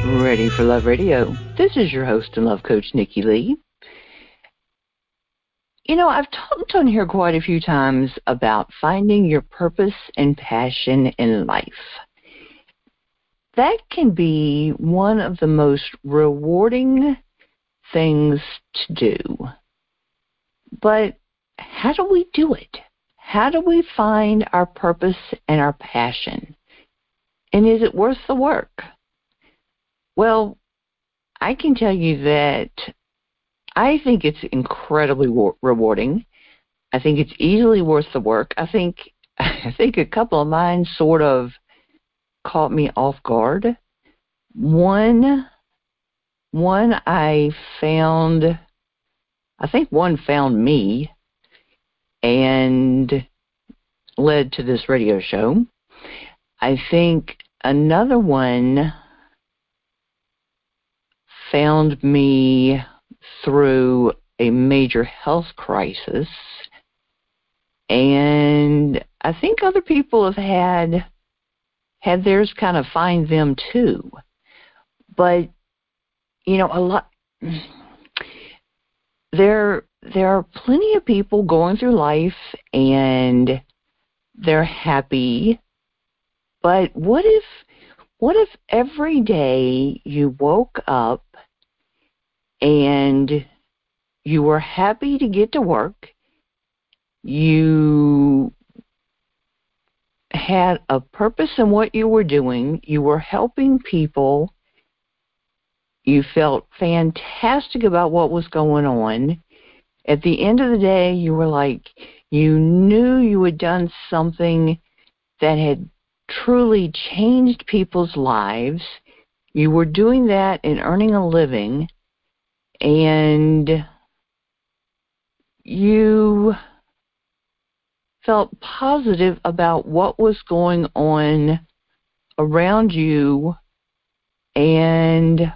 Ready for Love Radio. This is your host and love coach, Nikki Lee. You know, I've talked on here quite a few times about finding your purpose and passion in life. That can be one of the most rewarding things to do. But how do we do it? How do we find our purpose and our passion? And is it worth the work? Well, I can tell you that I think it's incredibly rewarding. I think it's easily worth the work. I think a couple of mine sort of caught me off guard. One found me and led to this radio show. I think another one found me through a major health crisis, and I think other people have had theirs kind of find them too. But you know, a lot there are plenty of people going through life and they're happy, but what if every day you woke up and you were happy to get to work, you had a purpose in what you were doing, you were helping people, you felt fantastic about what was going on. At the end of the day, you were like, you knew you had done something that had truly changed people's lives. You were doing that and earning a living, and you felt positive about what was going on around you, and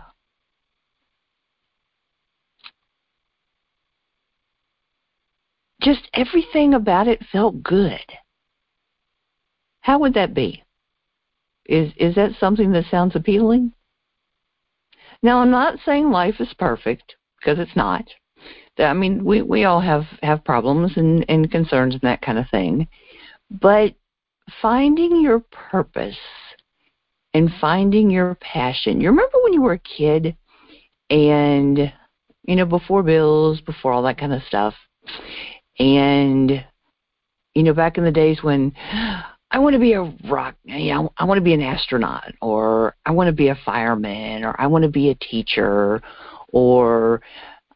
just everything about it felt good. How would that be? Is that something that sounds appealing? Now, I'm not saying life is perfect, because it's not. I mean, we all have problems and concerns and that kind of thing. But finding your purpose and finding your passion. You remember when you were a kid and, you know, before bills, before all that kind of stuff. And, you know, back in the days when I want to be I want to be an astronaut, or I want to be a fireman, or I want to be a teacher, or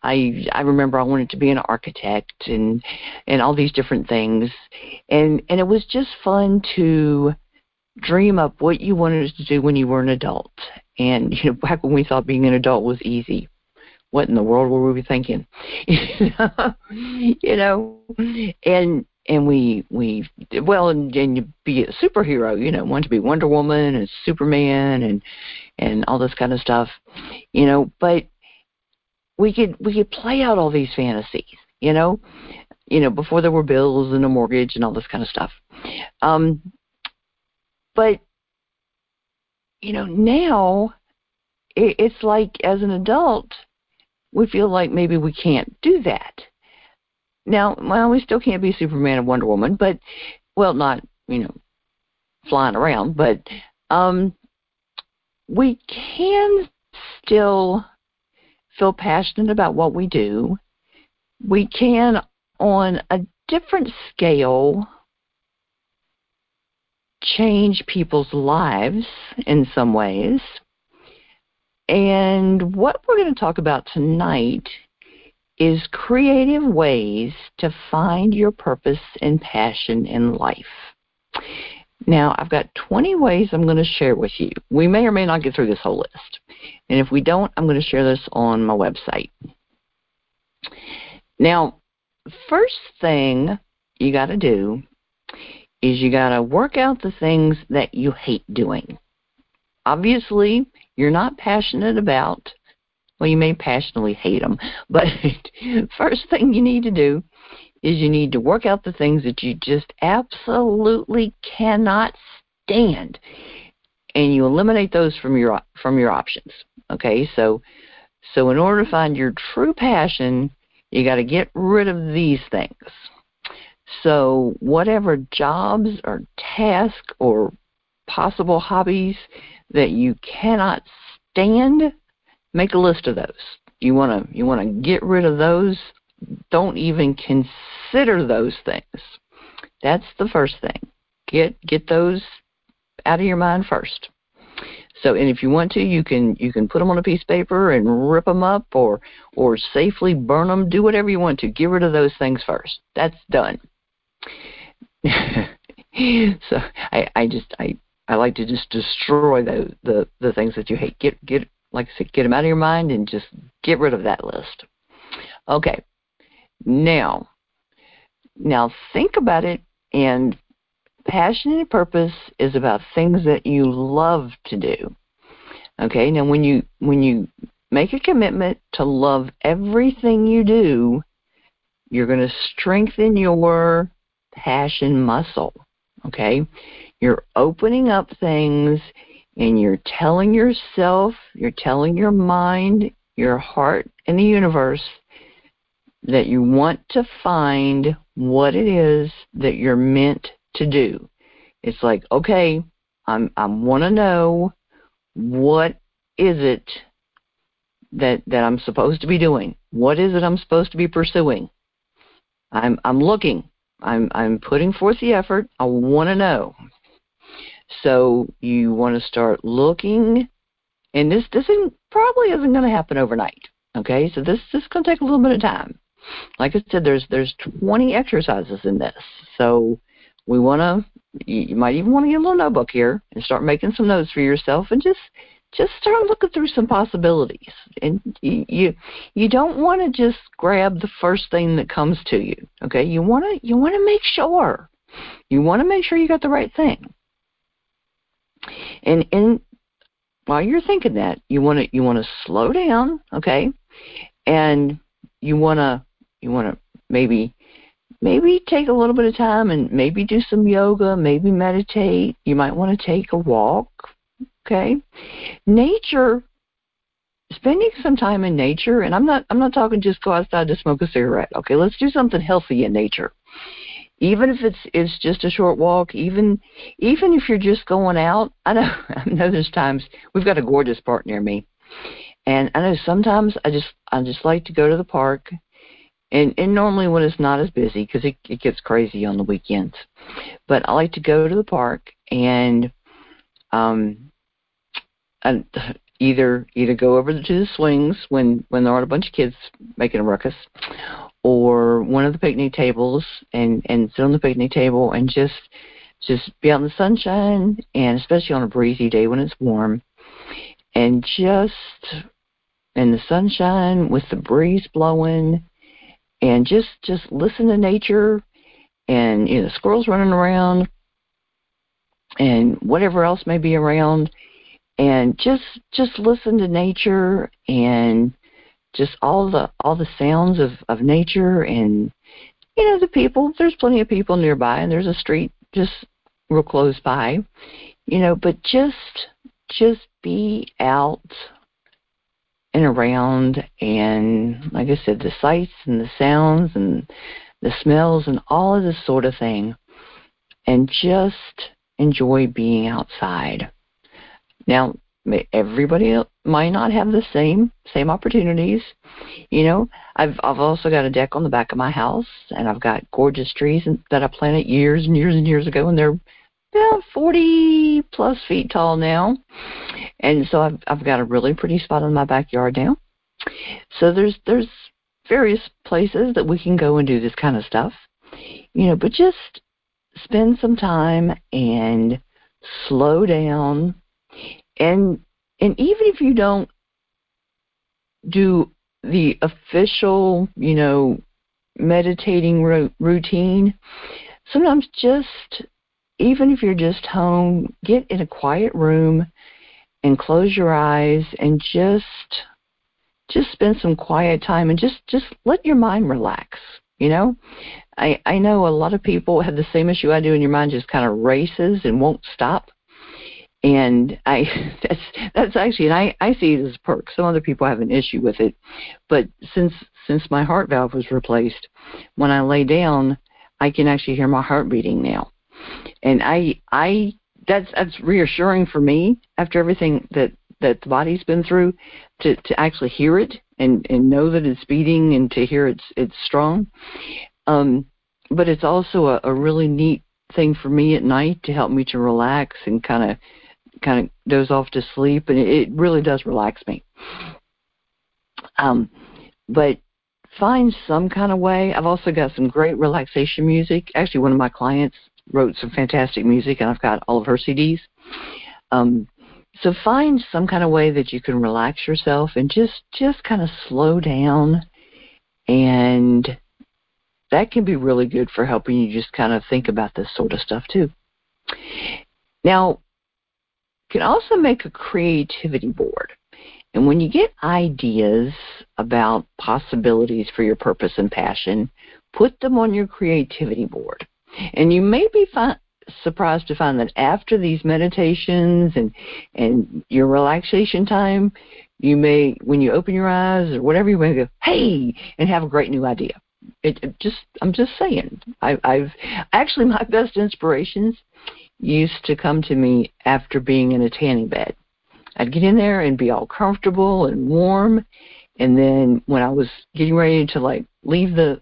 I remember I wanted to be an architect, and all these different things. And it was just fun to dream up what you wanted to do when you were an adult. And, you know, back when we thought being an adult was easy, what in the world were we thinking? You know, and and you be a superhero, you know, want to be Wonder Woman and Superman and all this kind of stuff, you know. But we could play out all these fantasies, you know, before there were bills and a mortgage and all this kind of stuff. But you know, now it's like as an adult, we feel like maybe we can't do that. Now, we still can't be Superman and Wonder Woman, but, well, not, you know, flying around, but we can still feel passionate about what we do. We can, on a different scale, change people's lives in some ways. And what we're going to talk about tonight is creative ways to find your purpose and passion in life. Now, I've got 20 ways I'm going to share with you. We may or may not get through this whole list. And if we don't, I'm going to share this on my website. Now, first thing you got to do is you got to work out the things that you hate doing. Obviously, you're not passionate about. Well, you may passionately hate them, but first thing you need to do is you need to work out the things that you just absolutely cannot stand, and you eliminate those from your options. Okay, so in order to find your true passion, you got to get rid of these things. So whatever jobs or tasks or possible hobbies that you cannot stand, make a list of those. You want to get rid of those. Don't even consider those things. That's the first thing. Get those out of your mind first. So, and if you want to, you can put them on a piece of paper and rip them up, or safely burn them. Do whatever you want to. Get rid of those things first. That's done. So I like to just destroy the things that you hate. Get like I said, get them out of your mind and just get rid of that list. Okay. Now think about it, and passion and purpose is about things that you love to do. Okay, now when you make a commitment to love everything you do, you're going to strengthen your passion muscle. Okay, you're opening up things, and you're telling yourself, you're telling your mind, your heart, and the universe that you want to find what it is that you're meant to do. It's like, okay, I want to know what is it that I'm supposed to be doing? What is it I'm supposed to be pursuing? I'm looking. I'm putting forth the effort. I want to know. So you want to start looking, and this probably isn't going to happen overnight. Okay, so this is going to take a little bit of time. Like I said, there's 20 exercises in this, so we want to. You might even want to get a little notebook here and start making some notes for yourself, and just start looking through some possibilities. And you don't want to just grab the first thing that comes to you. Okay, you want to make sure. You want to make sure you got the right thing. And while you're thinking that, you want to slow down. Okay, and you want to maybe take a little bit of time and maybe do some yoga, maybe meditate. You might want to take a walk, okay? Nature, spending some time in nature, and I'm not talking just go outside to smoke a cigarette. Okay, let's do something healthy in nature. Even if it's just a short walk, even if you're just going out. I know there's times, we've got a gorgeous park near me. And I know sometimes I just like to go to the park, and normally when it's not as busy, because it gets crazy on the weekends. But I like to go to the park and either go over to the swings when there aren't a bunch of kids making a ruckus, or one of the picnic tables, and sit on the picnic table and just be out in the sunshine, and especially on a breezy day when it's warm. And just in the sunshine with the breeze blowing, and just listen to nature, and squirrels running around, and whatever else may be around, and just listen to nature, and just all the sounds of nature, and the people. There's plenty of people nearby, and there's a street just real close by, but just be out and around, and like I said, the sights and the sounds and the smells and all of this sort of thing, and just enjoy being outside. Now, everybody might not have the same opportunities. I've also got a deck on the back of my house, and I've got gorgeous trees that I planted years and years and years ago, and they're about 40 plus feet tall now, and so I've got a really pretty spot in my backyard now. So there's various places that we can go and do this kind of stuff, you know, but just spend some time and slow down. And even if you don't do the official, you know, meditating routine, sometimes just, even if you're just home, get in a quiet room and close your eyes and just spend some quiet time and just let your mind relax, you know? I know a lot of people have the same issue I do, and your mind just kind of races and won't stop. And that's actually, and I see it as a perk. Some other people have an issue with it. But since my heart valve was replaced, when I lay down, I can actually hear my heart beating now. And that's reassuring for me after everything that the body's been through, to actually hear it and know that it's beating and to hear it's strong. But it's also a really neat thing for me at night to help me to relax and kind of doze off to sleep, and it really does relax me. But find some kind of way. I've also got some great relaxation music. Actually, one of my clients wrote some fantastic music, and I've got all of her CDs. So find some kind of way that you can relax yourself and just kind of slow down, and that can be really good for helping you just kind of think about this sort of stuff too. Now, you can also make a creativity board. And when you get ideas about possibilities for your purpose and passion, put them on your creativity board. And you may be surprised to find that after these meditations and your relaxation time, you may, when you open your eyes or whatever, you may go, hey, and have a great new idea. I'm just saying. I've actually, my best inspirations used to come to me after being in a tanning bed. I'd get in there and be all comfortable and warm, and then when I was getting ready to leave the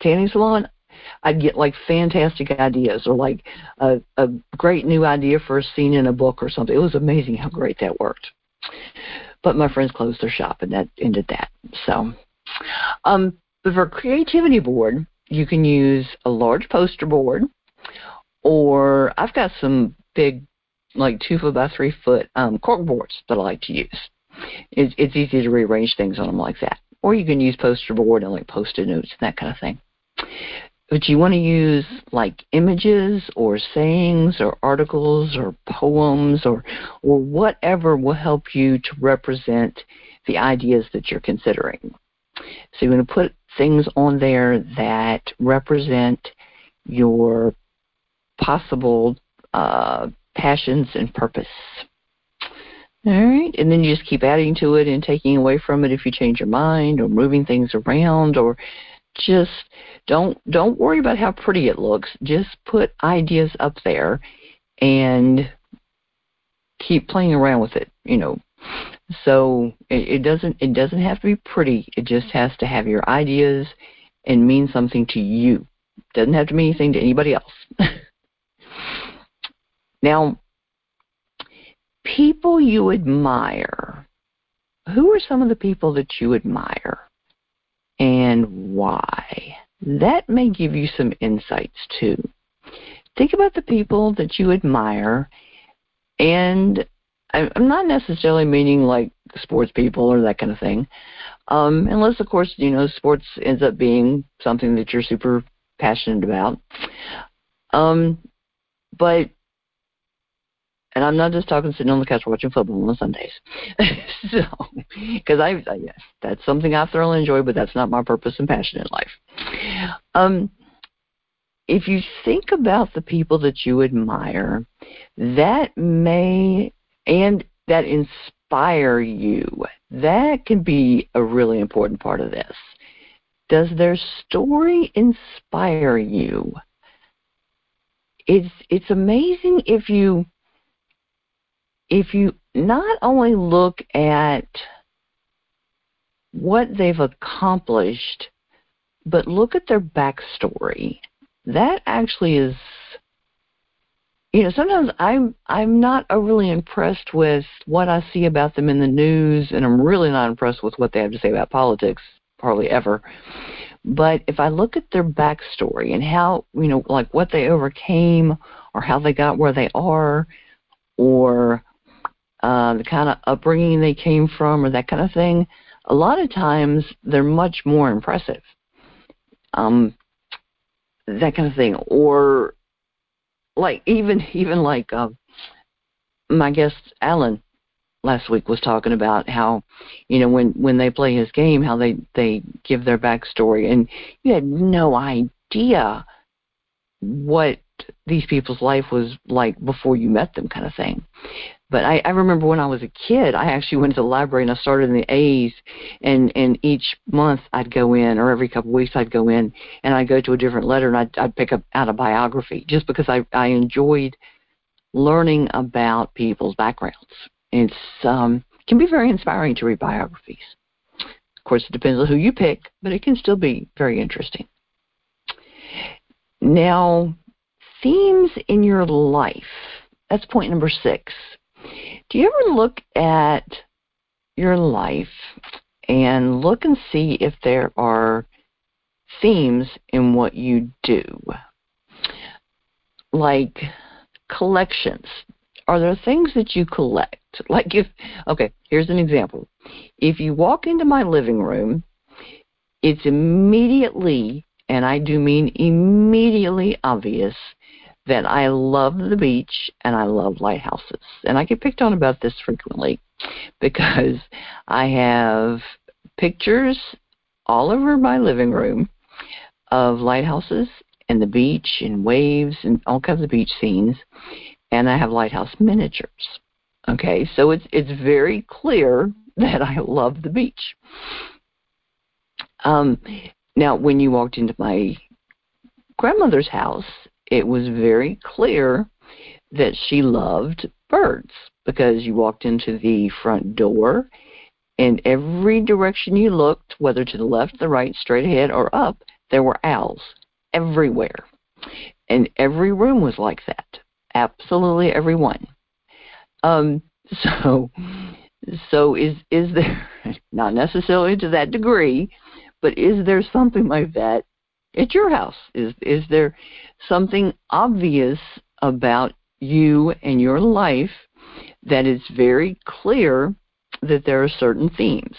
tanning salon, I'd get fantastic ideas, or a great new idea for a scene in a book or something. It was amazing how great that worked. But my friends closed their shop, and that ended that. So, but for a creativity board, you can use a large poster board, or I've got some big, 2-foot by 3-foot cork boards that I like to use. It's easy to rearrange things on them like that. Or you can use poster board and Post-it notes and that kind of thing. But you want to use images or sayings or articles or poems or whatever will help you to represent the ideas that you're considering. So you want to put things on there that represent your possible passions and purpose. All right, and then you just keep adding to it and taking away from it if you change your mind, or moving things around, or just don't worry about how pretty it looks. Just put ideas up there and keep playing around with it, you know. So it doesn't have to be pretty. It just has to have your ideas and mean something to you. It doesn't have to mean anything to anybody else. Now, people you admire. Who are some of the people that you admire, and why? That may give you some insights too. Think about the people that you admire, and I'm not necessarily meaning sports people or that kind of thing, unless, of course, you know, sports ends up being something that you're super passionate about. And I'm not just talking sitting on the couch watching football on Sundays. Because that's something I thoroughly enjoy, but that's not my purpose and passion in life. If you think about the people that you admire, that inspire you, that can be a really important part of this. Does their story inspire you? It's amazing if you not only look at what they've accomplished, but look at their backstory. That actually is you know, sometimes I'm not overly impressed with what I see about them in the news, and I'm really not impressed with what they have to say about politics, hardly ever. But if I look at their backstory and how, you know, like what they overcame or how they got where they are or the kind of upbringing they came from or that kind of thing, a lot of times they're much more impressive, that kind of thing. Or like even like my guest Alan last week was talking about how, you know, when they play his game, how they give their backstory, and you had no idea what these people's life was like before you met them, kind of thing. But I remember when I was a kid, I actually went to the library and I started in the A's, and each month I'd go in, or every couple of weeks I'd go in, and I'd go to a different letter, and I'd pick up out a biography, just because I enjoyed learning about people's backgrounds. It's can be very inspiring to read biographies. Of course, it depends on who you pick, but it can still be very interesting. Now, themes in your life. That's point number 6. Do you ever look at your life and look and see if there are themes in what you do? Like collections. Are there things that you collect? Like here's an example. If you walk into my living room, it's immediately, and I do mean immediately, obvious that I love the beach and I love lighthouses. And I get picked on about this frequently because I have pictures all over my living room of lighthouses and the beach and waves and all kinds of beach scenes. And I have lighthouse miniatures. Okay, so it's very clear that I love the beach. Now, when you walked into my grandmother's house, it was very clear that she loved birds, because you walked into the front door, and every direction you looked, whether to the left, the right, straight ahead, or up, there were owls everywhere. And every room was like that. Absolutely everyone. So is there, not necessarily to that degree, but is there something like that at your house? Is there something obvious about you and your life that is very clear that there are certain themes?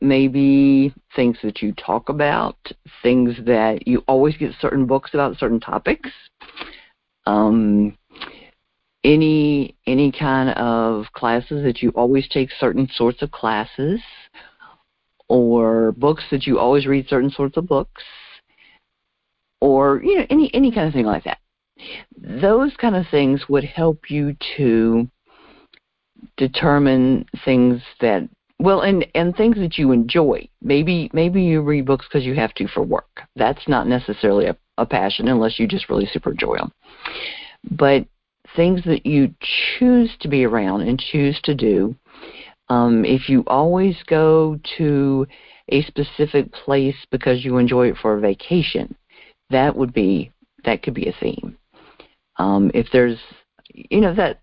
Maybe things that you talk about, things that you always get certain books about certain topics. Any kind of classes that you always take, certain sorts of classes, or books that you always read, certain sorts of books, or, you know, any kind of thing like that. Those kind of things would help you to determine things that, well, and things that you enjoy. Maybe you read books because you have to for work. That's not necessarily a passion unless you just really super enjoy them. But things that you choose to be around and choose to do, if you always go to a specific place because you enjoy it for a vacation, that could be a theme. If there's, you know, that,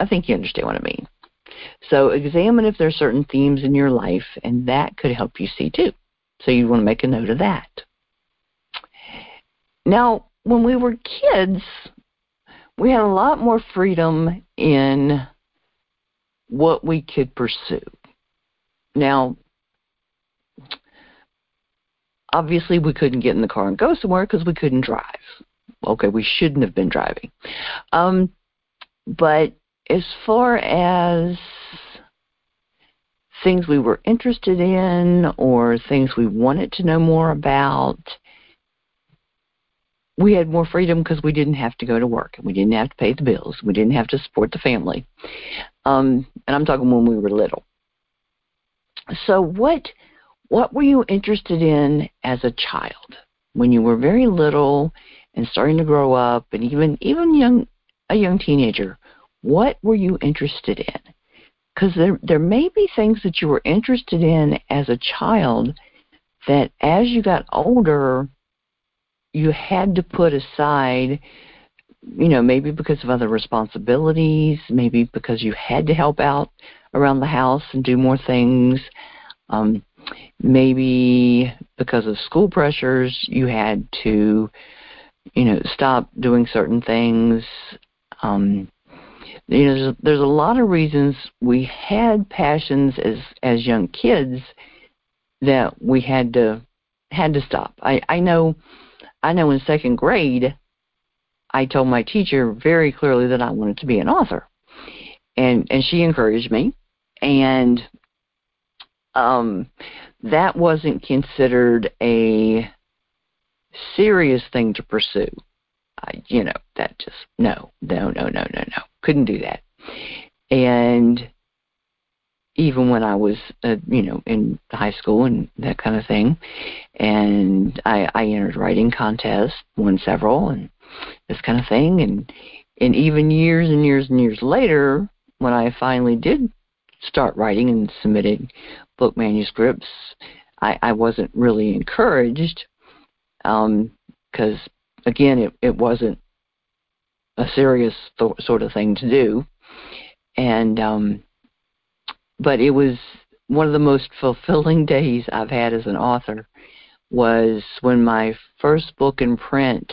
I think you understand what I mean. So examine if there are certain themes in your life, and that could help you see too. So you want to make a note of that. Now, when we were kids, we had a lot more freedom in what we could pursue. Now, obviously we couldn't get in the car and go somewhere because we couldn't drive. Okay, we shouldn't have been driving. But as far as things we were interested in or things we wanted to know more about, we had more freedom because we didn't have to go to work. We didn't have to pay the bills. We didn't have to support the family. And I'm talking when we were little. So what were you interested in as a child? When you were very little and starting to grow up, and even a young teenager, what were you interested in? Because there may be things that you were interested in as a child that as you got older, you had to put aside you know, maybe because of other responsibilities, maybe because you had to help out around the house and do more things, maybe because of school pressures you had to, you know, stop doing certain things. You know, there's a lot of reasons we had passions as young kids that we had to stop. I know in second grade I told my teacher very clearly that I wanted to be an author, and she encouraged me, and that wasn't considered a serious thing to pursue. No. Couldn't do that. And even when I was, in high school and that kind of thing, and I entered writing contests, won several, and this kind of thing, and even years and years and years later, when I finally did start writing and submitted book manuscripts, I wasn't really encouraged, because again, it wasn't a serious sort of thing to do, and but it was one of the most fulfilling days I've had as an author was when my first book in print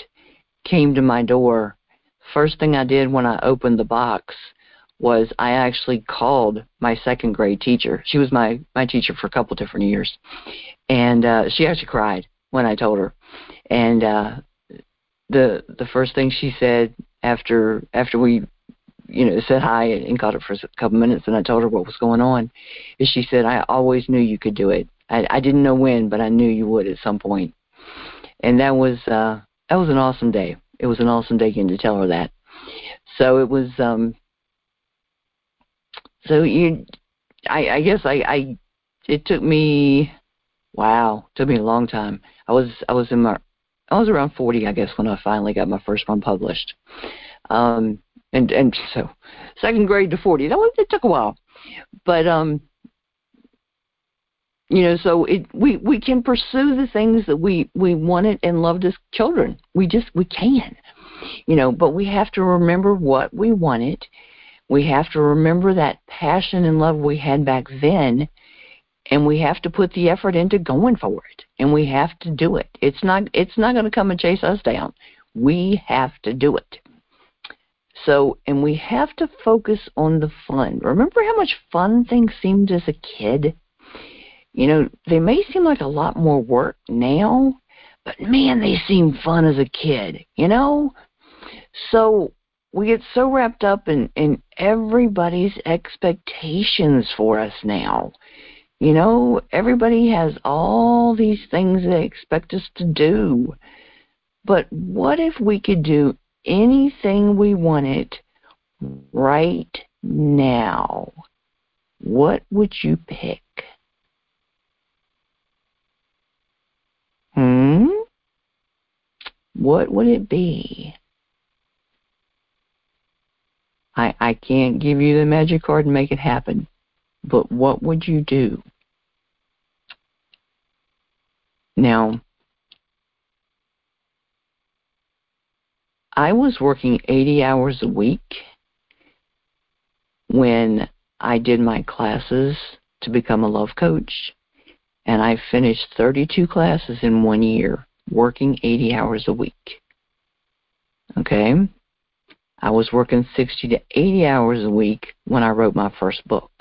came to my door. First thing I did when I opened the box was I actually called my second grade teacher. She was my teacher for a couple different years, and she actually cried when I told her, and the first thing she said after we, said hi and caught up for a couple minutes and I told her what was going on, is she said, "I always knew you could do it. I didn't know when, but I knew you would at some point." And that was an awesome day. It was an awesome day getting to tell her that. So it was, it took me a long time. I was around 40, I guess, when I finally got my first one published. And so second grade to 40, it took a while. But, so we can pursue the things that we wanted and loved as children. We can, but we have to remember what we wanted. We have to remember that passion and love we had back then, and we have to put the effort into going for it, and we have to do it. It's not going to come and chase us down. We have to do it. So, and we have to focus on the fun. Remember how much fun things seemed as a kid? They may seem like a lot more work now, but man, they seemed fun as a kid, So we get so wrapped up in everybody's expectations for us now. Everybody has all these things they expect us to do. But what if we could do anything we wanted right now? What would you pick? What would it be? I can't give you the magic card and make it happen. But what would you do? Now, I was working 80 hours a week when I did my classes to become a love coach, and I finished 32 classes in 1 year, working 80 hours a week. Okay? I was working 60 to 80 hours a week when I wrote my first book.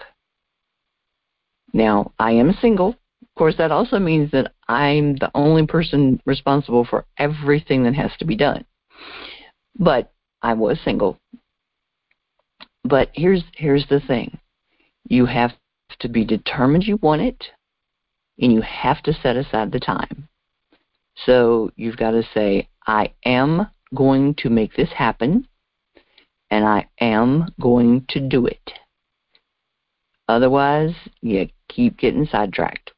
Now, I am single. Of course, that also means that I'm the only person responsible for everything that has to be done. But I was single. But here's the thing. You have to be determined you want it, and you have to set aside the time. So you've got to say, I am going to make this happen, and I am going to do it. Otherwise, you keep getting sidetracked.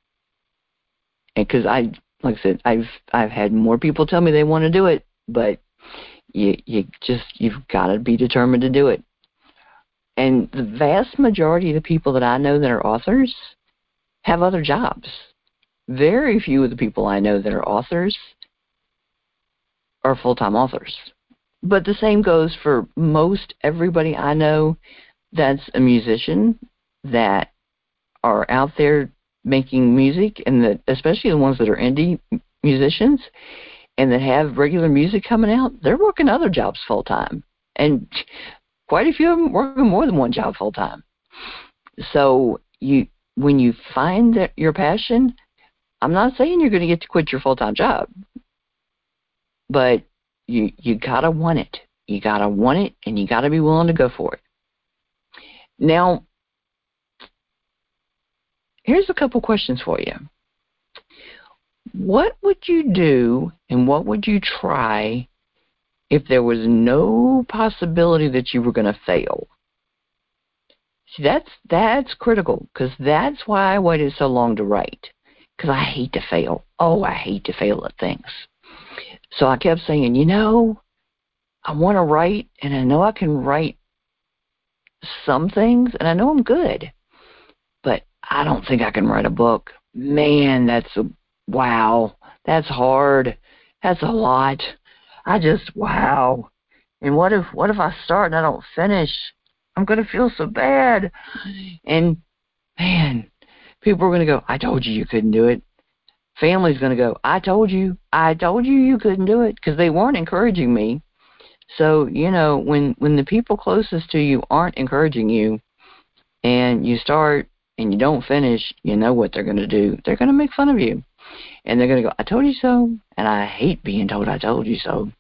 And because I've had more people tell me they want to do it, but you've got to be determined to do it. And the vast majority of the people that I know that are authors have other jobs. Very few of the people I know that are authors are full-time authors. But the same goes for most everybody I know that's a musician, that are out there making music, and that, especially the ones that are indie musicians and that have regular music coming out, they're working other jobs full-time. And quite a few of them working more than one job full-time. So when you find that your passion, I'm not saying you're going to get to quit your full-time job, but you got to want it. You got to want it, and you got to be willing to go for it. Now, here's a couple questions for you. What would you do and what would you try if there was no possibility that you were going to fail? See, that's critical, because that's why I waited so long to write, because I hate to fail. Oh, I hate to fail at things. So I kept saying, I want to write, and I know I can write some things, and I know I'm good, but I don't think I can write a book. Man, wow, that's hard. That's a lot. Wow. And what if I start and I don't finish? I'm going to feel so bad. And, man, people are going to go, I told you couldn't do it. Family's going to go, I told you you couldn't do it, because they weren't encouraging me. So, when the people closest to you aren't encouraging you and you start and you don't finish, you know what they're going to do. They're going to make fun of you. And they're going to go, I told you so. And I hate being told I told you so.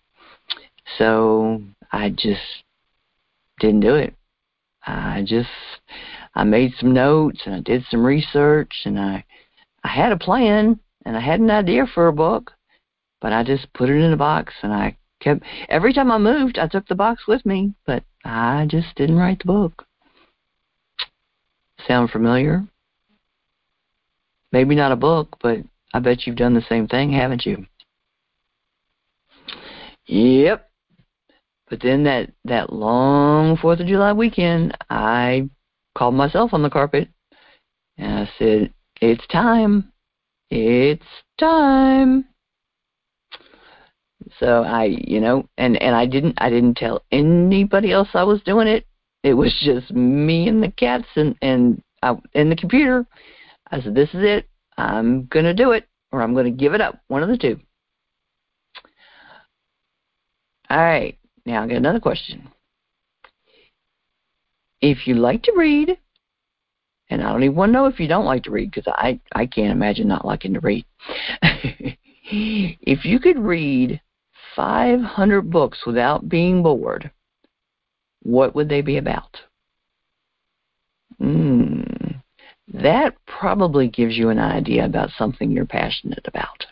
So I just didn't do it. I made some notes, and I did some research, and I had a plan, and I had an idea for a book, but I just put it in a box, and I kept, every time I moved, I took the box with me, but I just didn't write the book. Sound familiar? Maybe not a book, but I bet you've done the same thing, haven't you? Yep. But then that long 4th of July weekend, I called myself on the carpet, and I said, it's time. So I I didn't tell anybody else I was doing it. It was just me and the cats and the computer. I said, this is it. I'm going to do it, or I'm going to give it up. One of the two. All right. Now I got another question. If you like to read, and I don't even want to know if you don't like to read, because I can't imagine not liking to read. If you could read 500 books without being bored, what would they be about? That probably gives you an idea about something you're passionate about.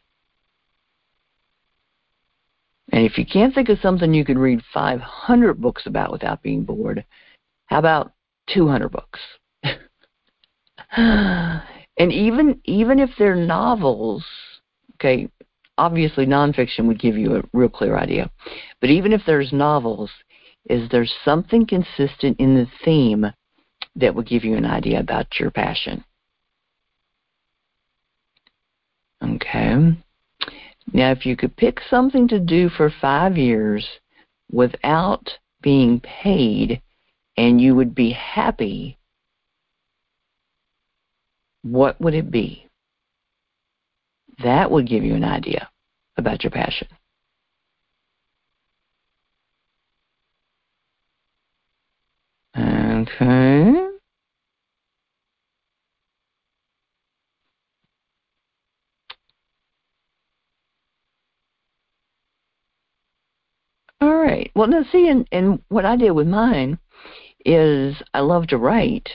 And if you can't think of something you could read 500 books about without being bored, how about 200 books? And even if they're novels, okay, obviously nonfiction would give you a real clear idea. But even if there's novels, is there something consistent in the theme that will give you an idea about your passion? Okay. Now, if you could pick something to do for 5 years without being paid and you would be happy, what would it be? That would give you an idea about your passion. Okay. All right. Well, now, see, and what I did with mine is I love to write,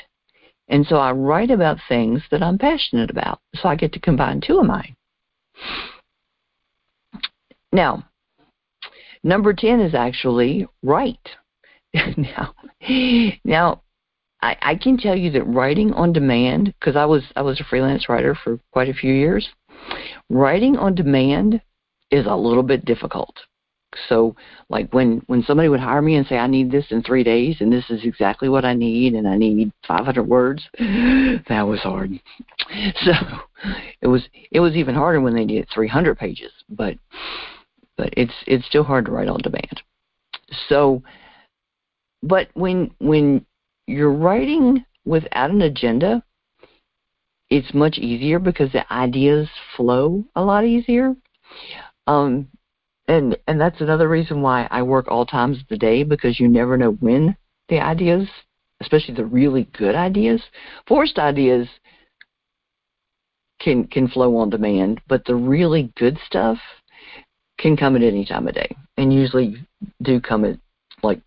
and so I write about things that I'm passionate about, so I get to combine two of mine. Now, number 10 is actually write. Now, I can tell you that writing on demand, because I was a freelance writer for quite a few years, writing on demand is a little bit difficult. So, like, when somebody would hire me and say, I need this in 3 days, and this is exactly what I need, and I need 500 words, that was hard. So it was even harder when they did 300 pages, but it's still hard to write on demand. So, but when you're writing without an agenda, it's much easier because the ideas flow a lot easier. And that's another reason why I work all times of the day, because you never know when the ideas, especially the really good ideas, forced ideas can flow on demand, but the really good stuff can come at any time of day, and usually do come at like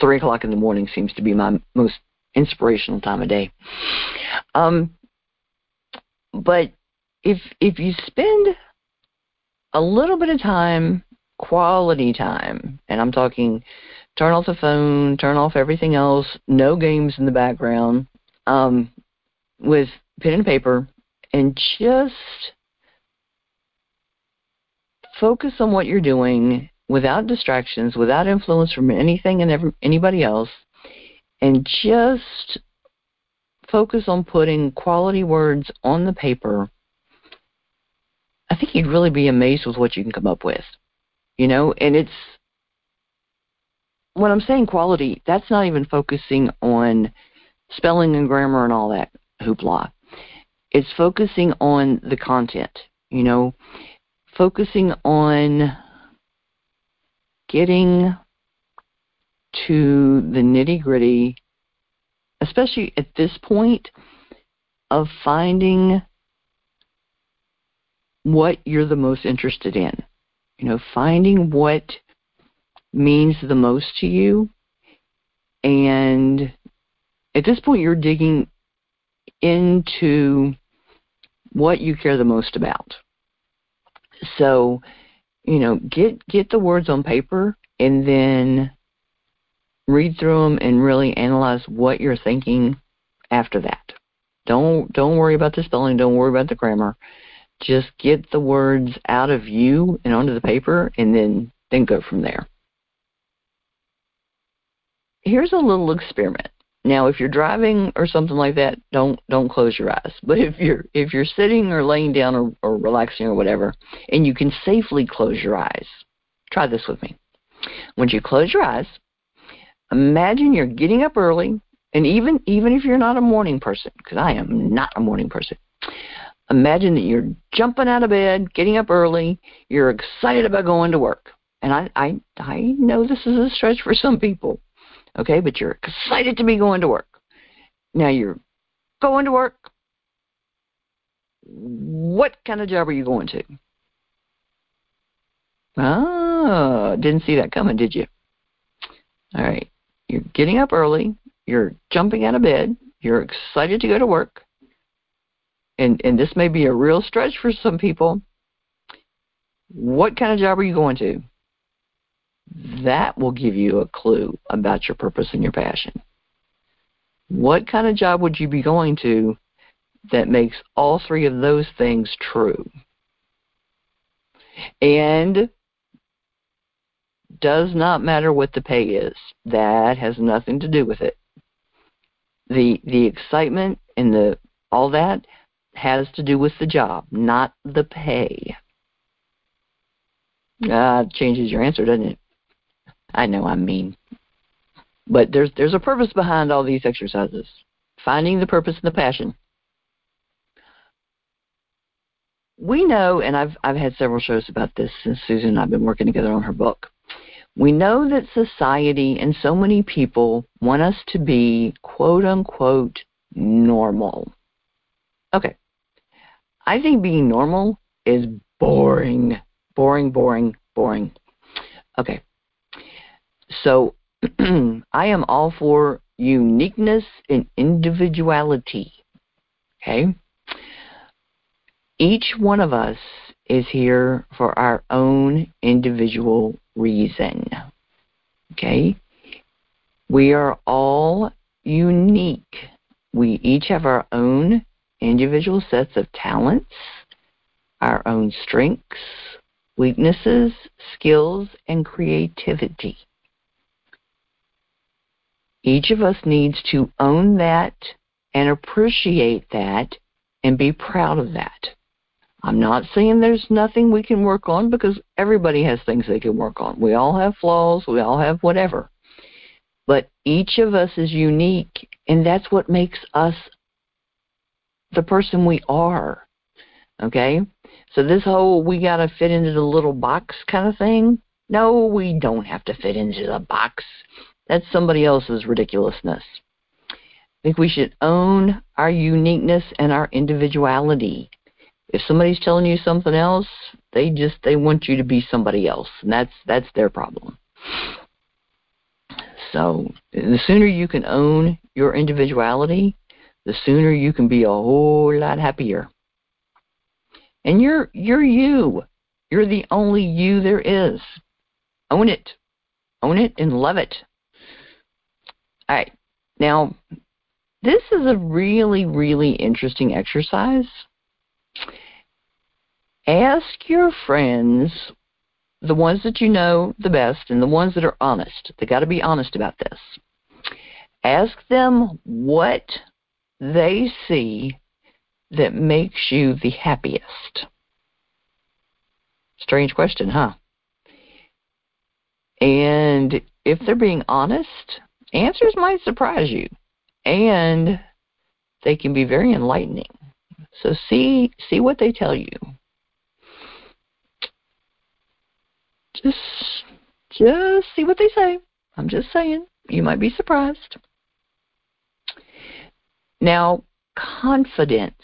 3 o'clock in the morning seems to be my most inspirational time of day. But if you spend a little bit of time, quality time, and I'm talking turn off the phone, turn off everything else, no games in the background, with pen and paper, and just focus on what you're doing without distractions, without influence from anything and anybody else, and just focus on putting quality words on the paper, I think you'd really be amazed with what you can come up with. You know, and it's, when I'm saying quality, that's not even focusing on spelling and grammar and all that hoopla. It's focusing on the content, you know, focusing on getting to the nitty-gritty, especially at this point, of finding what you're the most interested in. You know, finding what means the most to you. And at this point, you're digging into what you care the most about. So, you know, get the words on paper and then read through them and really analyze what you're thinking after that. Don't worry about the spelling. Don't worry about the grammar. Just get the words out of you and onto the paper, and then go from there. Here's a little experiment. Now, if you're driving or something like that, don't close your eyes. But if you're sitting or laying down or relaxing or whatever, and you can safely close your eyes, try this with me. Once you close your eyes, imagine you're getting up early, and even if you're not a morning person, because I am not a morning person, imagine that you're jumping out of bed, getting up early, you're excited about going to work. And I know this is a stretch for some people. Okay, but you're excited to be going to work. Now you're going to work. What kind of job are you going to? Ah, didn't see that coming, did you? All right. You're getting up early. You're jumping out of bed. You're excited to go to work. And this may be a real stretch for some people. What kind of job are you going to? That will give you a clue about your purpose and your passion. What kind of job would you be going to that makes all three of those things true? And does not matter what the pay is. That has nothing to do with it. The excitement and the all that has to do with the job, not the pay. Changes your answer, doesn't it? I know I'm mean. But there's a purpose behind all these exercises. Finding the purpose and the passion. We know, and I've had several shows about this since Susan and I have been working together on her book. We know that society and so many people want us to be, quote unquote, normal. Okay. I think being normal is boring. Boring, boring, boring. Okay. So I am all for uniqueness and individuality, okay? Each one of us is here for our own individual reason, okay? We are all unique. We each have our own individual sets of talents, our own strengths, weaknesses, skills, and creativity. Each of us needs to own that and appreciate that and be proud of that. I'm not saying there's nothing we can work on, because everybody has things they can work on. We all have flaws. We all have whatever. But each of us is unique, and that's what makes us the person we are, okay? So this whole we got to fit into the little box kind of thing, no, we don't have to fit into the box. That's somebody else's ridiculousness. I think we should own our uniqueness and our individuality. If somebody's telling you something else, they want you to be somebody else, and that's their problem. So the sooner you can own your individuality, the sooner you can be a whole lot happier. And you're you. You're the only you there is. Own it. Own it and love it. All right. Now, this is a really, really interesting exercise. Ask your friends, the ones that you know the best and the ones that are honest. They got to be honest about this. Ask them what they see that makes you the happiest. Strange question, huh? And if they're being honest, answers might surprise you, and they can be very enlightening. So see what they tell you. Just see what they say. I'm just saying. You might be surprised. Now, confidence.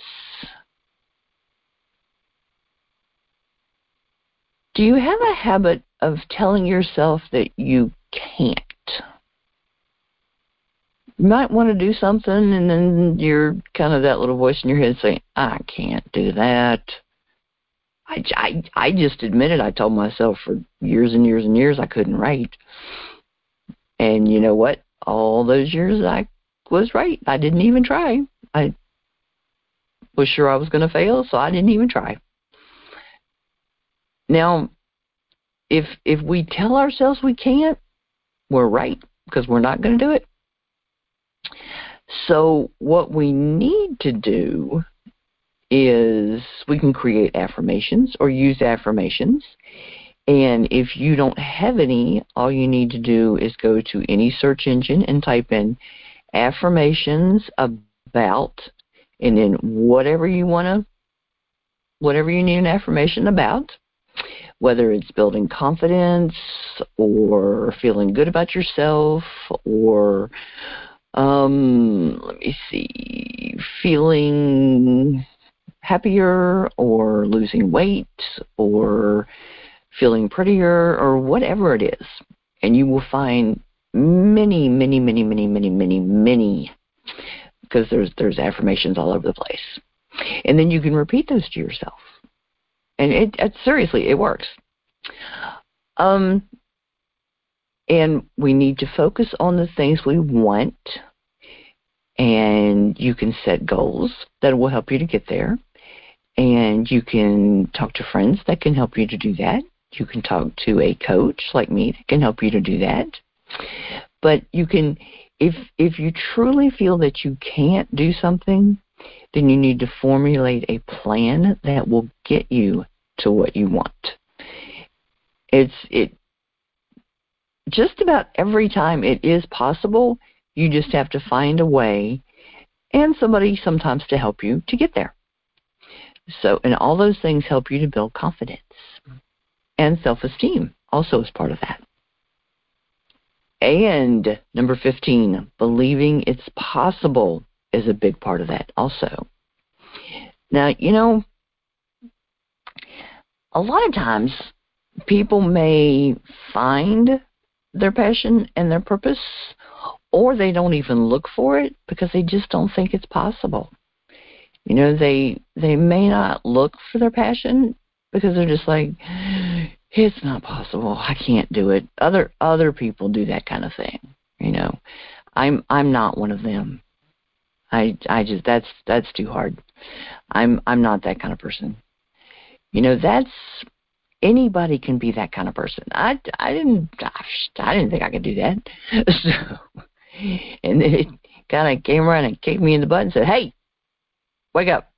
Do you have a habit of telling yourself that you can't? You might want to do something, and then you're kind of that little voice in your head saying, I can't do that. I just admitted I told myself for years and years and years I couldn't write. And you know what? All those years I was right. I didn't even try. I was sure I was going to fail, so I didn't even try. Now, if we tell ourselves we can't, we're right, because we're not going to do it. So what we need to do is we can create affirmations or use affirmations. And if you don't have any, all you need to do is go to any search engine and type in affirmations about, and then whatever you need an affirmation about, whether it's building confidence or feeling good about yourself or feeling happier or losing weight or feeling prettier or whatever it is. And you will find many, many, many, many, many, many, many, because there's affirmations all over the place. And then you can repeat those to yourself. And it seriously, it works. And we need to focus on the things we want. And you can set goals that will help you to get there. And you can talk to friends that can help you to do that. You can talk to a coach like me that can help you to do that. But you can, if you truly feel that you can't do something, then you need to formulate a plan that will get you to what you want. It just about every time it is possible. You just have to find a way and somebody sometimes to help you to get there. So, and all those things help you to build confidence. And self-esteem also is part of that. And number 15, believing it's possible is a big part of that also. Now, you know, a lot of times people may find their passion and their purpose, or they don't even look for it because they just don't think it's possible. You know, they may not look for their passion because they're just like, it's not possible. I can't do it. Other people do that kind of thing. You know, I'm not one of them. I just that's too hard. I'm not that kind of person. You know, that's anybody can be that kind of person. I didn't think I could do that. So, and then it kind of came around and kicked me in the butt and said, hey, wake up.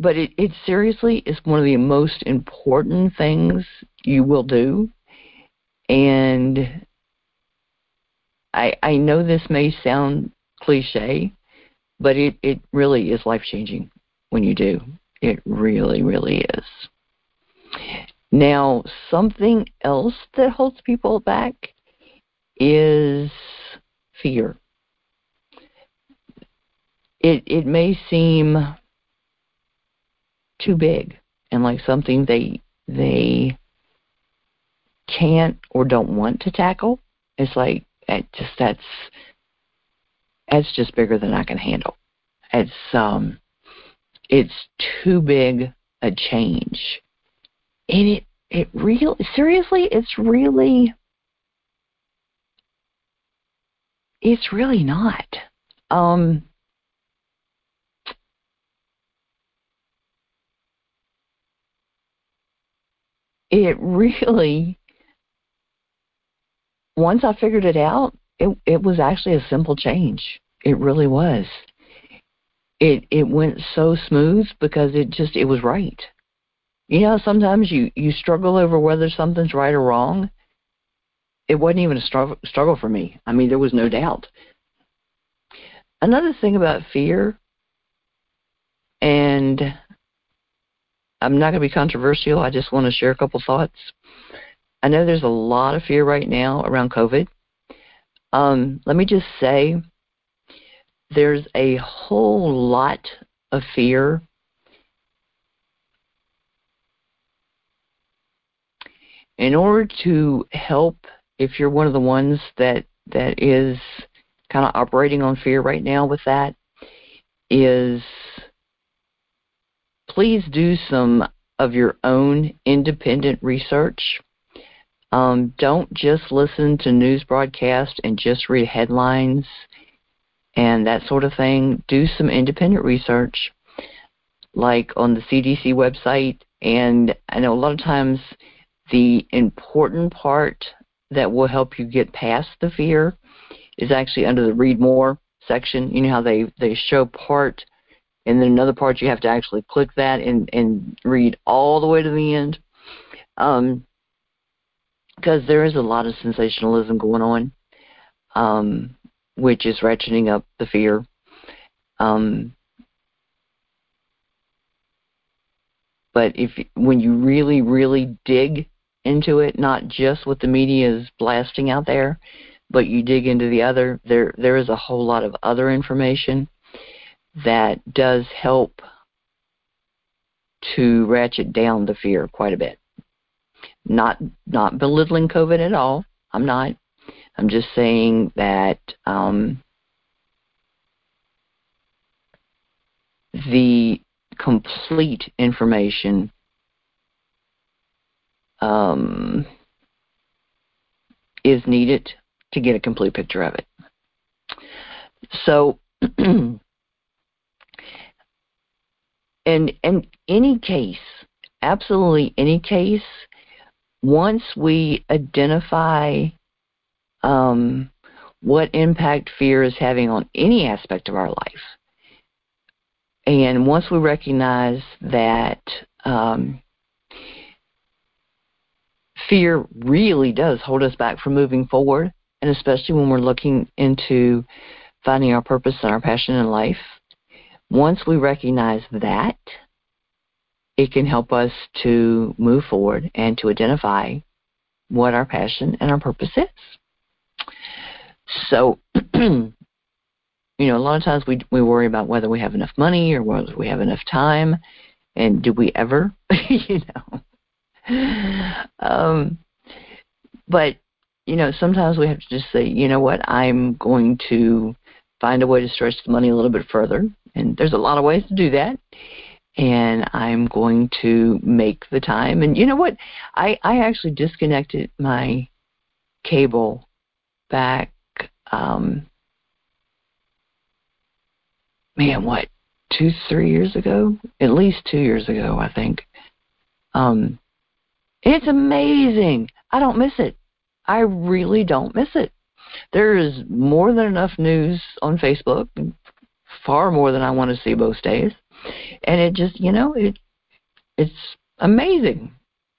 But it seriously is one of the most important things you will do. And I know this may sound cliche, but it really is life-changing when you do. It really, really is. Now, something else that holds people back is fear. It may seem too big and like something they can't or don't want to tackle. It's like that's just bigger than I can handle. It's too big a change, and it really seriously it's really not. It really, once I figured it out, it was actually a simple change. It really was. It went so smooth because it was right. You know, sometimes you struggle over whether something's right or wrong. It wasn't even a struggle for me. I mean, there was no doubt. Another thing about fear, and I'm not going to be controversial. I just want to share a couple thoughts. I know there's a lot of fear right now around COVID. Let me just say there's a whole lot of fear in order to help if you're one of the ones that is kind of operating on fear right now with that is please do some of your own independent research. Don't just listen to news broadcasts and just read headlines and that sort of thing. Do some independent research, like on the CDC website. And I know a lot of times the important part that will help you get past the fear is actually under the Read More section. You know how they show part, and then another part you have to actually click that and read all the way to the end. Because there is a lot of sensationalism going on, which is ratcheting up the fear. But when you really, really dig into it, not just what the media is blasting out there, but you dig into the other, there is a whole lot of other information that does help to ratchet down the fear quite a bit. Not belittling COVID at all. I'm not. I'm just saying that the complete information is needed to get a complete picture of it. So, and any case, absolutely any case, once we identify what impact fear is having on any aspect of our life, and once we recognize that fear really does hold us back from moving forward, and especially when we're looking into finding our purpose and our passion in life, once we recognize that, it can help us to move forward and to identify what our passion and our purpose is. So, you know, a lot of times we worry about whether we have enough money or whether we have enough time, and do we ever, you know. But, you know, sometimes we have to just say, you know what, I'm going to find a way to stretch the money a little bit further, and there's a lot of ways to do that. And I'm going to make the time. And you know what? I actually disconnected my cable back, what, 2-3 years ago? At least 2 years ago, I think. It's amazing. I don't miss it. I really don't miss it. There is more than enough news on Facebook, far more than I want to see most days. And it just, you know, it's amazing.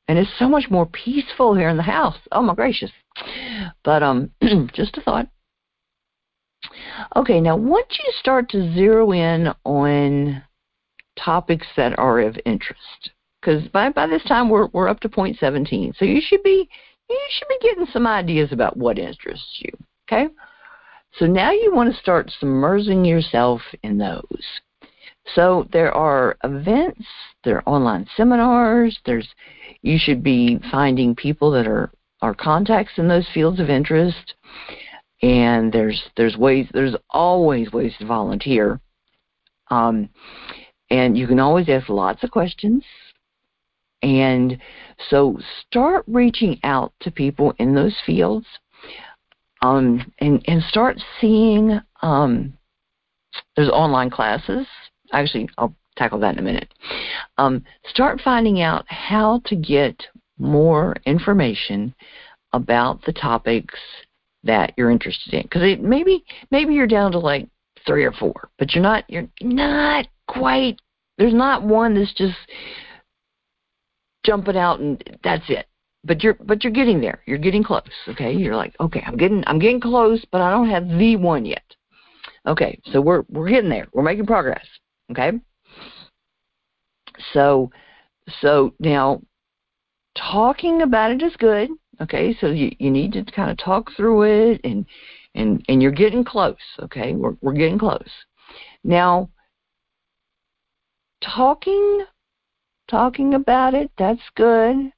And it's so much more peaceful here in the house. Oh, my gracious. But just a thought. Okay, now once you start to zero in on topics that are of interest, because by this time we're up to point 17, so you should be getting some ideas about what interests you, okay? So now you want to start submerging yourself in those. So there are events, there are online seminars, you should be finding people that are contacts in those fields of interest, and there's always ways to volunteer. And you can always ask lots of questions. And so start reaching out to people in those fields, and start seeing, there's online classes. Actually, I'll tackle that in a minute. Start finding out how to get more information about the topics that you're interested in. Because maybe you're down to like 3 or 4, but you're not quite. There's not one that's just jumping out and that's it. But you're getting there. You're getting close. Okay, you're like, okay, I'm getting close, but I don't have the one yet. Okay, so we're getting there. We're making progress. Okay. So now talking about it is good. Okay, so you need to kind of talk through it, and you're getting close, okay? We're getting close. Now, talking about it, that's good.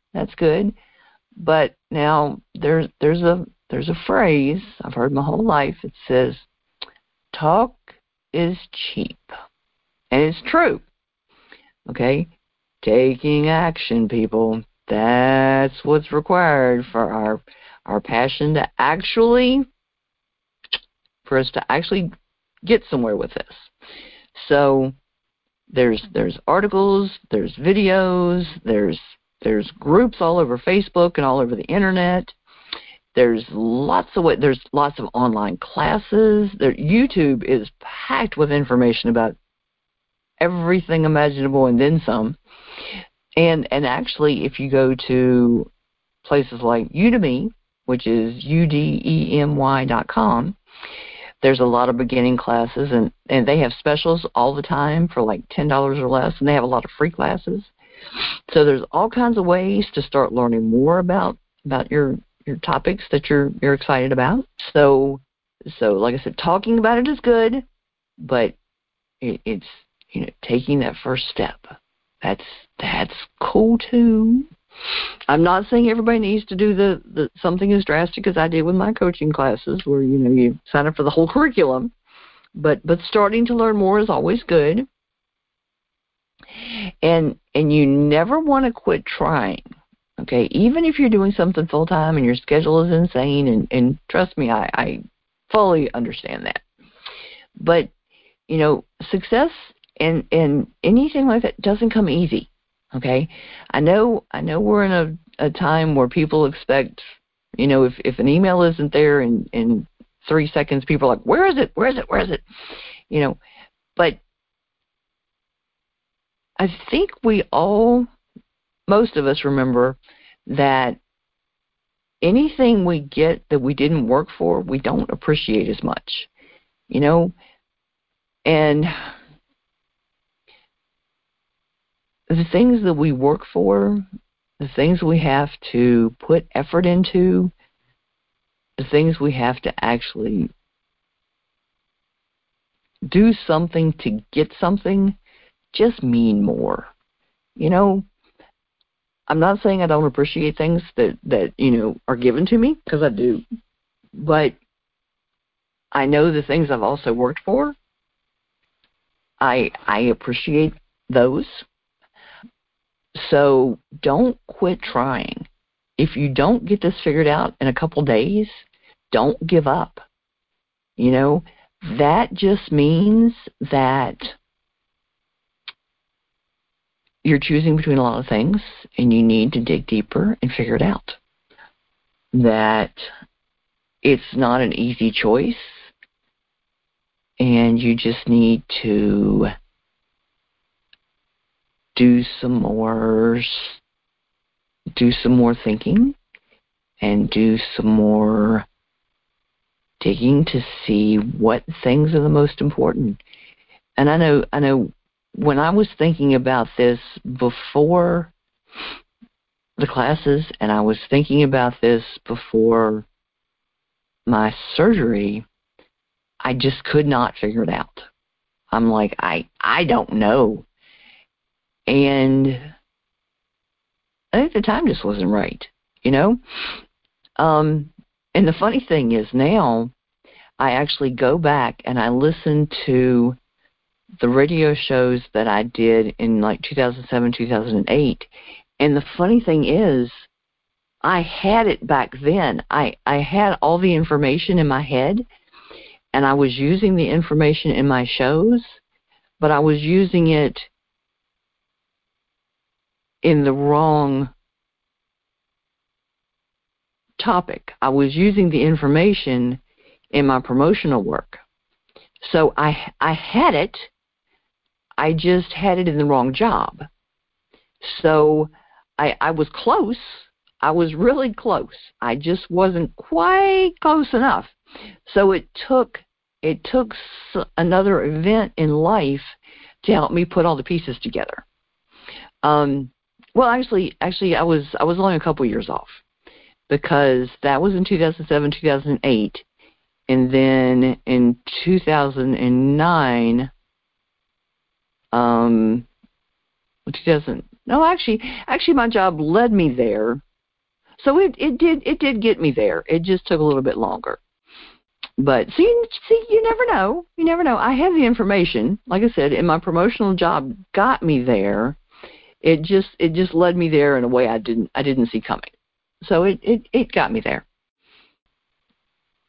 But now there's a phrase I've heard my whole life. It says, talk is cheap. And it's true. Okay? Taking action, people. That's what's required for our passion for us to actually get somewhere with this. So there's articles, there's videos, there's groups all over Facebook and all over the internet. There's lots of online classes. YouTube is packed with information about everything imaginable and then some. And actually, if you go to places like Udemy, which is udemy.com, there's a lot of beginning classes, and they have specials all the time for like $10 or less, and they have a lot of free classes. So there's all kinds of ways to start learning more about your topics that you're excited about. So like I said, talking about it is good, but it's taking that first step. That's cool too. I'm not saying everybody needs to do the something as drastic as I did with my coaching classes, where you sign up for the whole curriculum. But starting to learn more is always good. And you never want to quit trying. Okay, even if you're doing something full time and your schedule is insane, and trust me, I fully understand that. But success. And anything like that doesn't come easy, okay? I know we're in a time where people expect, if an email isn't there in 3 seconds, people are like, where is it? But I think most of us remember that anything we get that we didn't work for, we don't appreciate as much, and the things that we work for, the things we have to put effort into, the things we have to actually do something to get something, just mean more. I'm not saying I don't appreciate things that are given to me, because I do. But I know the things I've also worked for, I appreciate those. So don't quit trying. If you don't get this figured out in a couple days, don't give up. That just means that you're choosing between a lot of things, and you need to dig deeper and figure it out. That it's not an easy choice, and you just need to do some more thinking and do some more digging to see what things are the most important. And I know when I was thinking about this before the classes, and I was thinking about this before my surgery, I just could not figure it out. I'm like, I don't know. And I think the time just wasn't right, you know? And the funny thing is now I actually go back and I listen to the radio shows that I did in like 2007, 2008. And the funny thing is I had it back then. I had all the information in my head, and I was using the information in my shows, but I was using it in the wrong topic. I was using the information in my promotional work. So I had it. I just had it in the wrong job. So I was close. I was really close. I just wasn't quite close enough. So it took another event in life to help me put all the pieces together. Well, actually, I was only a couple years off, because that was in 2007, 2008, and then in 2009, 2000. No, actually, my job led me there, so it did get me there. It just took a little bit longer. But see, you never know. You never know. I had the information, like I said, and my promotional job got me there. It just led me there in a way I didn't see coming. So it got me there.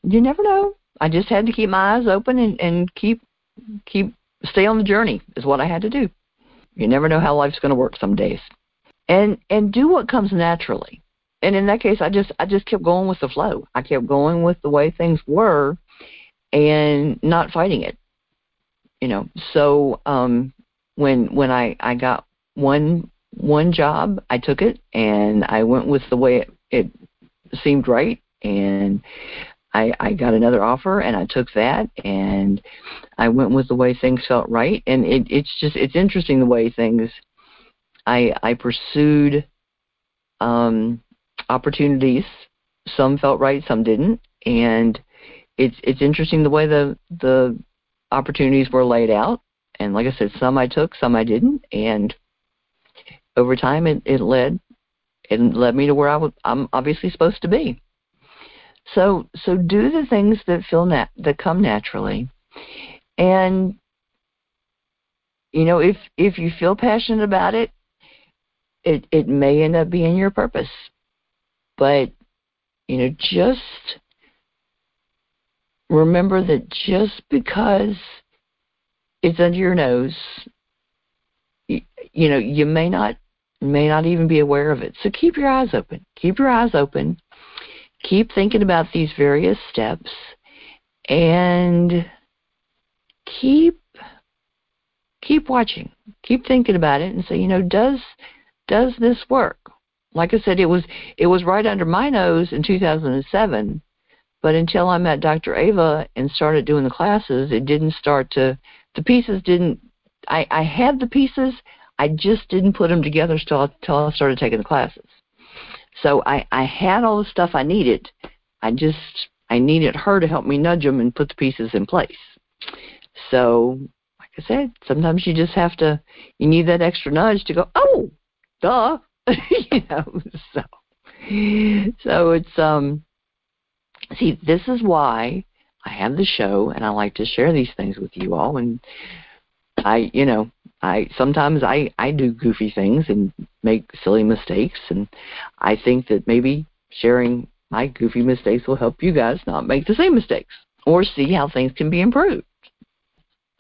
You never know. I just had to keep my eyes open and keep stay on the journey is what I had to do. You never know how life's going to work some days. And do what comes naturally. And in that case, I just kept going with the flow. I kept going with the way things were and not fighting it. You know, so when I got one job, I took it and I went with the way it seemed right, and I got another offer and I took that and I went with the way things felt right. And it's interesting the way things, I pursued opportunities. Some felt right, some didn't, and it's interesting the way the opportunities were laid out. And like I said, some I took, some I didn't, and over time, it led me to where I'm obviously supposed to be. So do the things that come naturally, and you know, if you feel passionate about it, it may end up being your purpose. But you know, just remember that just because it's under your nose, you know, you may not even be aware of it. So keep your eyes open. Keep your eyes open. Keep thinking about these various steps, and keep watching. Keep thinking about it and say, you know, does this work? Like I said, it was right under my nose in 2007, but until I met Dr. Ava and started doing the classes, it didn't start to, the pieces didn't, I had the pieces, I just didn't put them together until I started taking the classes. So I had all the stuff I needed. I needed her to help me nudge them and put the pieces in place. So, like I said, sometimes you just have to, you need that extra nudge to go, oh, duh, you know. So it's, see, this is why I have the show, and I like to share these things with you all. And I sometimes do goofy things and make silly mistakes, and I think that maybe sharing my goofy mistakes will help you guys not make the same mistakes or see how things can be improved.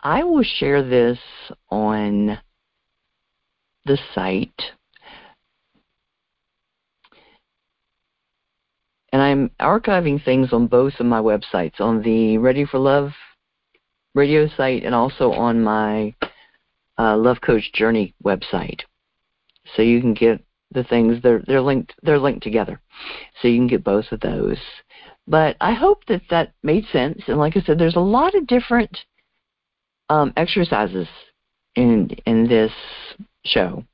I will share this on the site, and I'm archiving things on both of my websites, on the Ready for Love radio site and also on my Love Coach Journey website. so you can get the things. They're linked together, so you can get both of those. But I hope that that made sense. And like I said, there's a lot of different exercises in this show,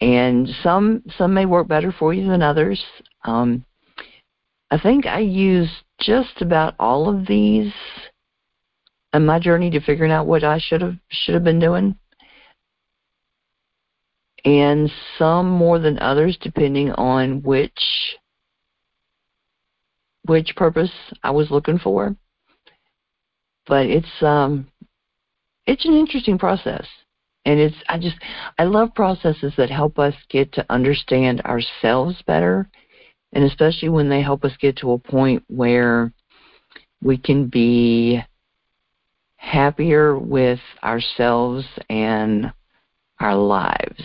and some may work better for you than others. I think I used just about all of these in my journey to figuring out what I should have been doing, and some more than others depending on which purpose I was looking for. But it's an interesting process, and I love processes that help us get to understand ourselves better, and especially when they help us get to a point where we can be happier with ourselves and our lives.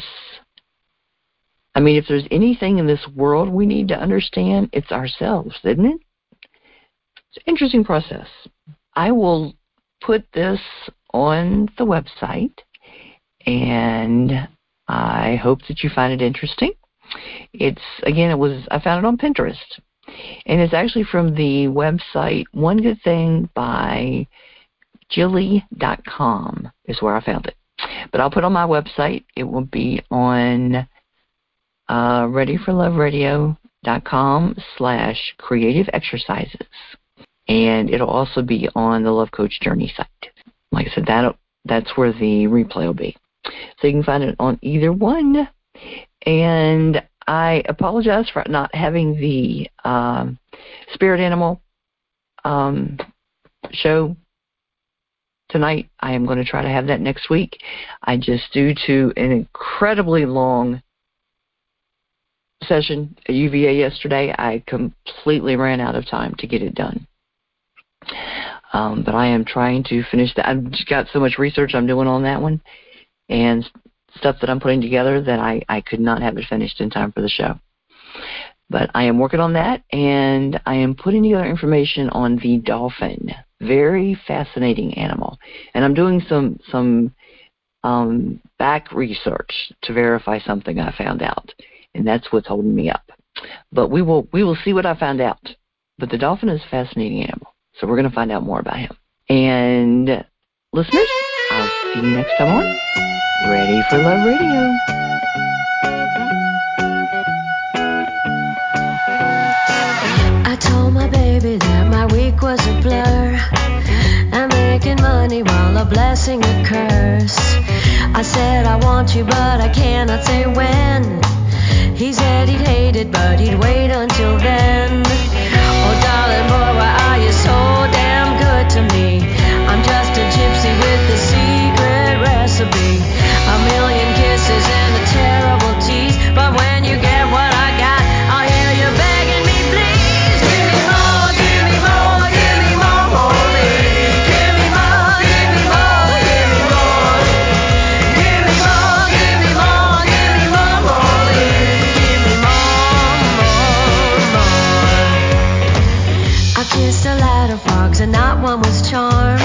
I mean, if there's anything in this world we need to understand, it's ourselves, isn't it? It's an interesting process. I will put this on the website, and I hope that you find it interesting. I found it on Pinterest, and it's actually from the website One Good Thing by Jilly.com is where I found it. But I'll put on my website. It will be on readyforloveradio.com/creative exercises. And it'll also be on the Love Coach Journey site. Like I said, that's where the replay will be. So you can find it on either one. And I apologize for not having the spirit animal show tonight. I am going to try to have that next week. Due to an incredibly long session at UVA yesterday, I completely ran out of time to get it done. But I am trying to finish that. I've got so much research I'm doing on that one and stuff that I'm putting together that I could not have it finished in time for the show. But I am working on that, and I am putting together information on the dolphin. Very fascinating animal. And I'm doing some back research to verify something I found out, and that's what's holding me up. But we will see what I found out. But the dolphin is a fascinating animal, so we're going to find out more about him. And listeners, I'll see you next time on Ready for Love Radio. Was a blur. I'm making money while a blessing a curse. I said I want you, but I cannot say when. He said he'd hate it, but he'd wait until then. Oh darling boy, why are you so damn good to me? I'm just a gypsy with the secret recipe. A million kisses and a terrible tease, but when you get what I got, I'll hear you begging me, please give me more. And not one was charmed.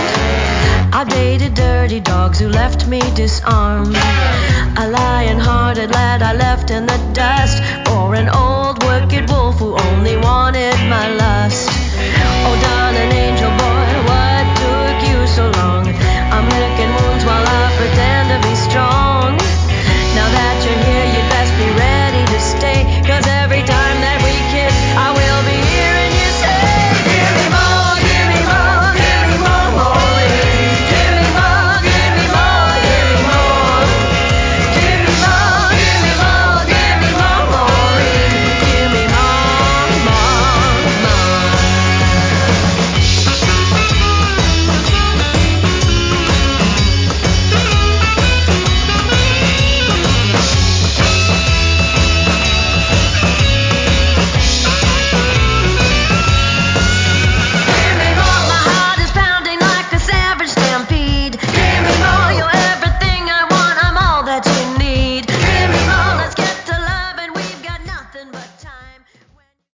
I've dated dirty dogs who left me disarmed. A lion-hearted lad I left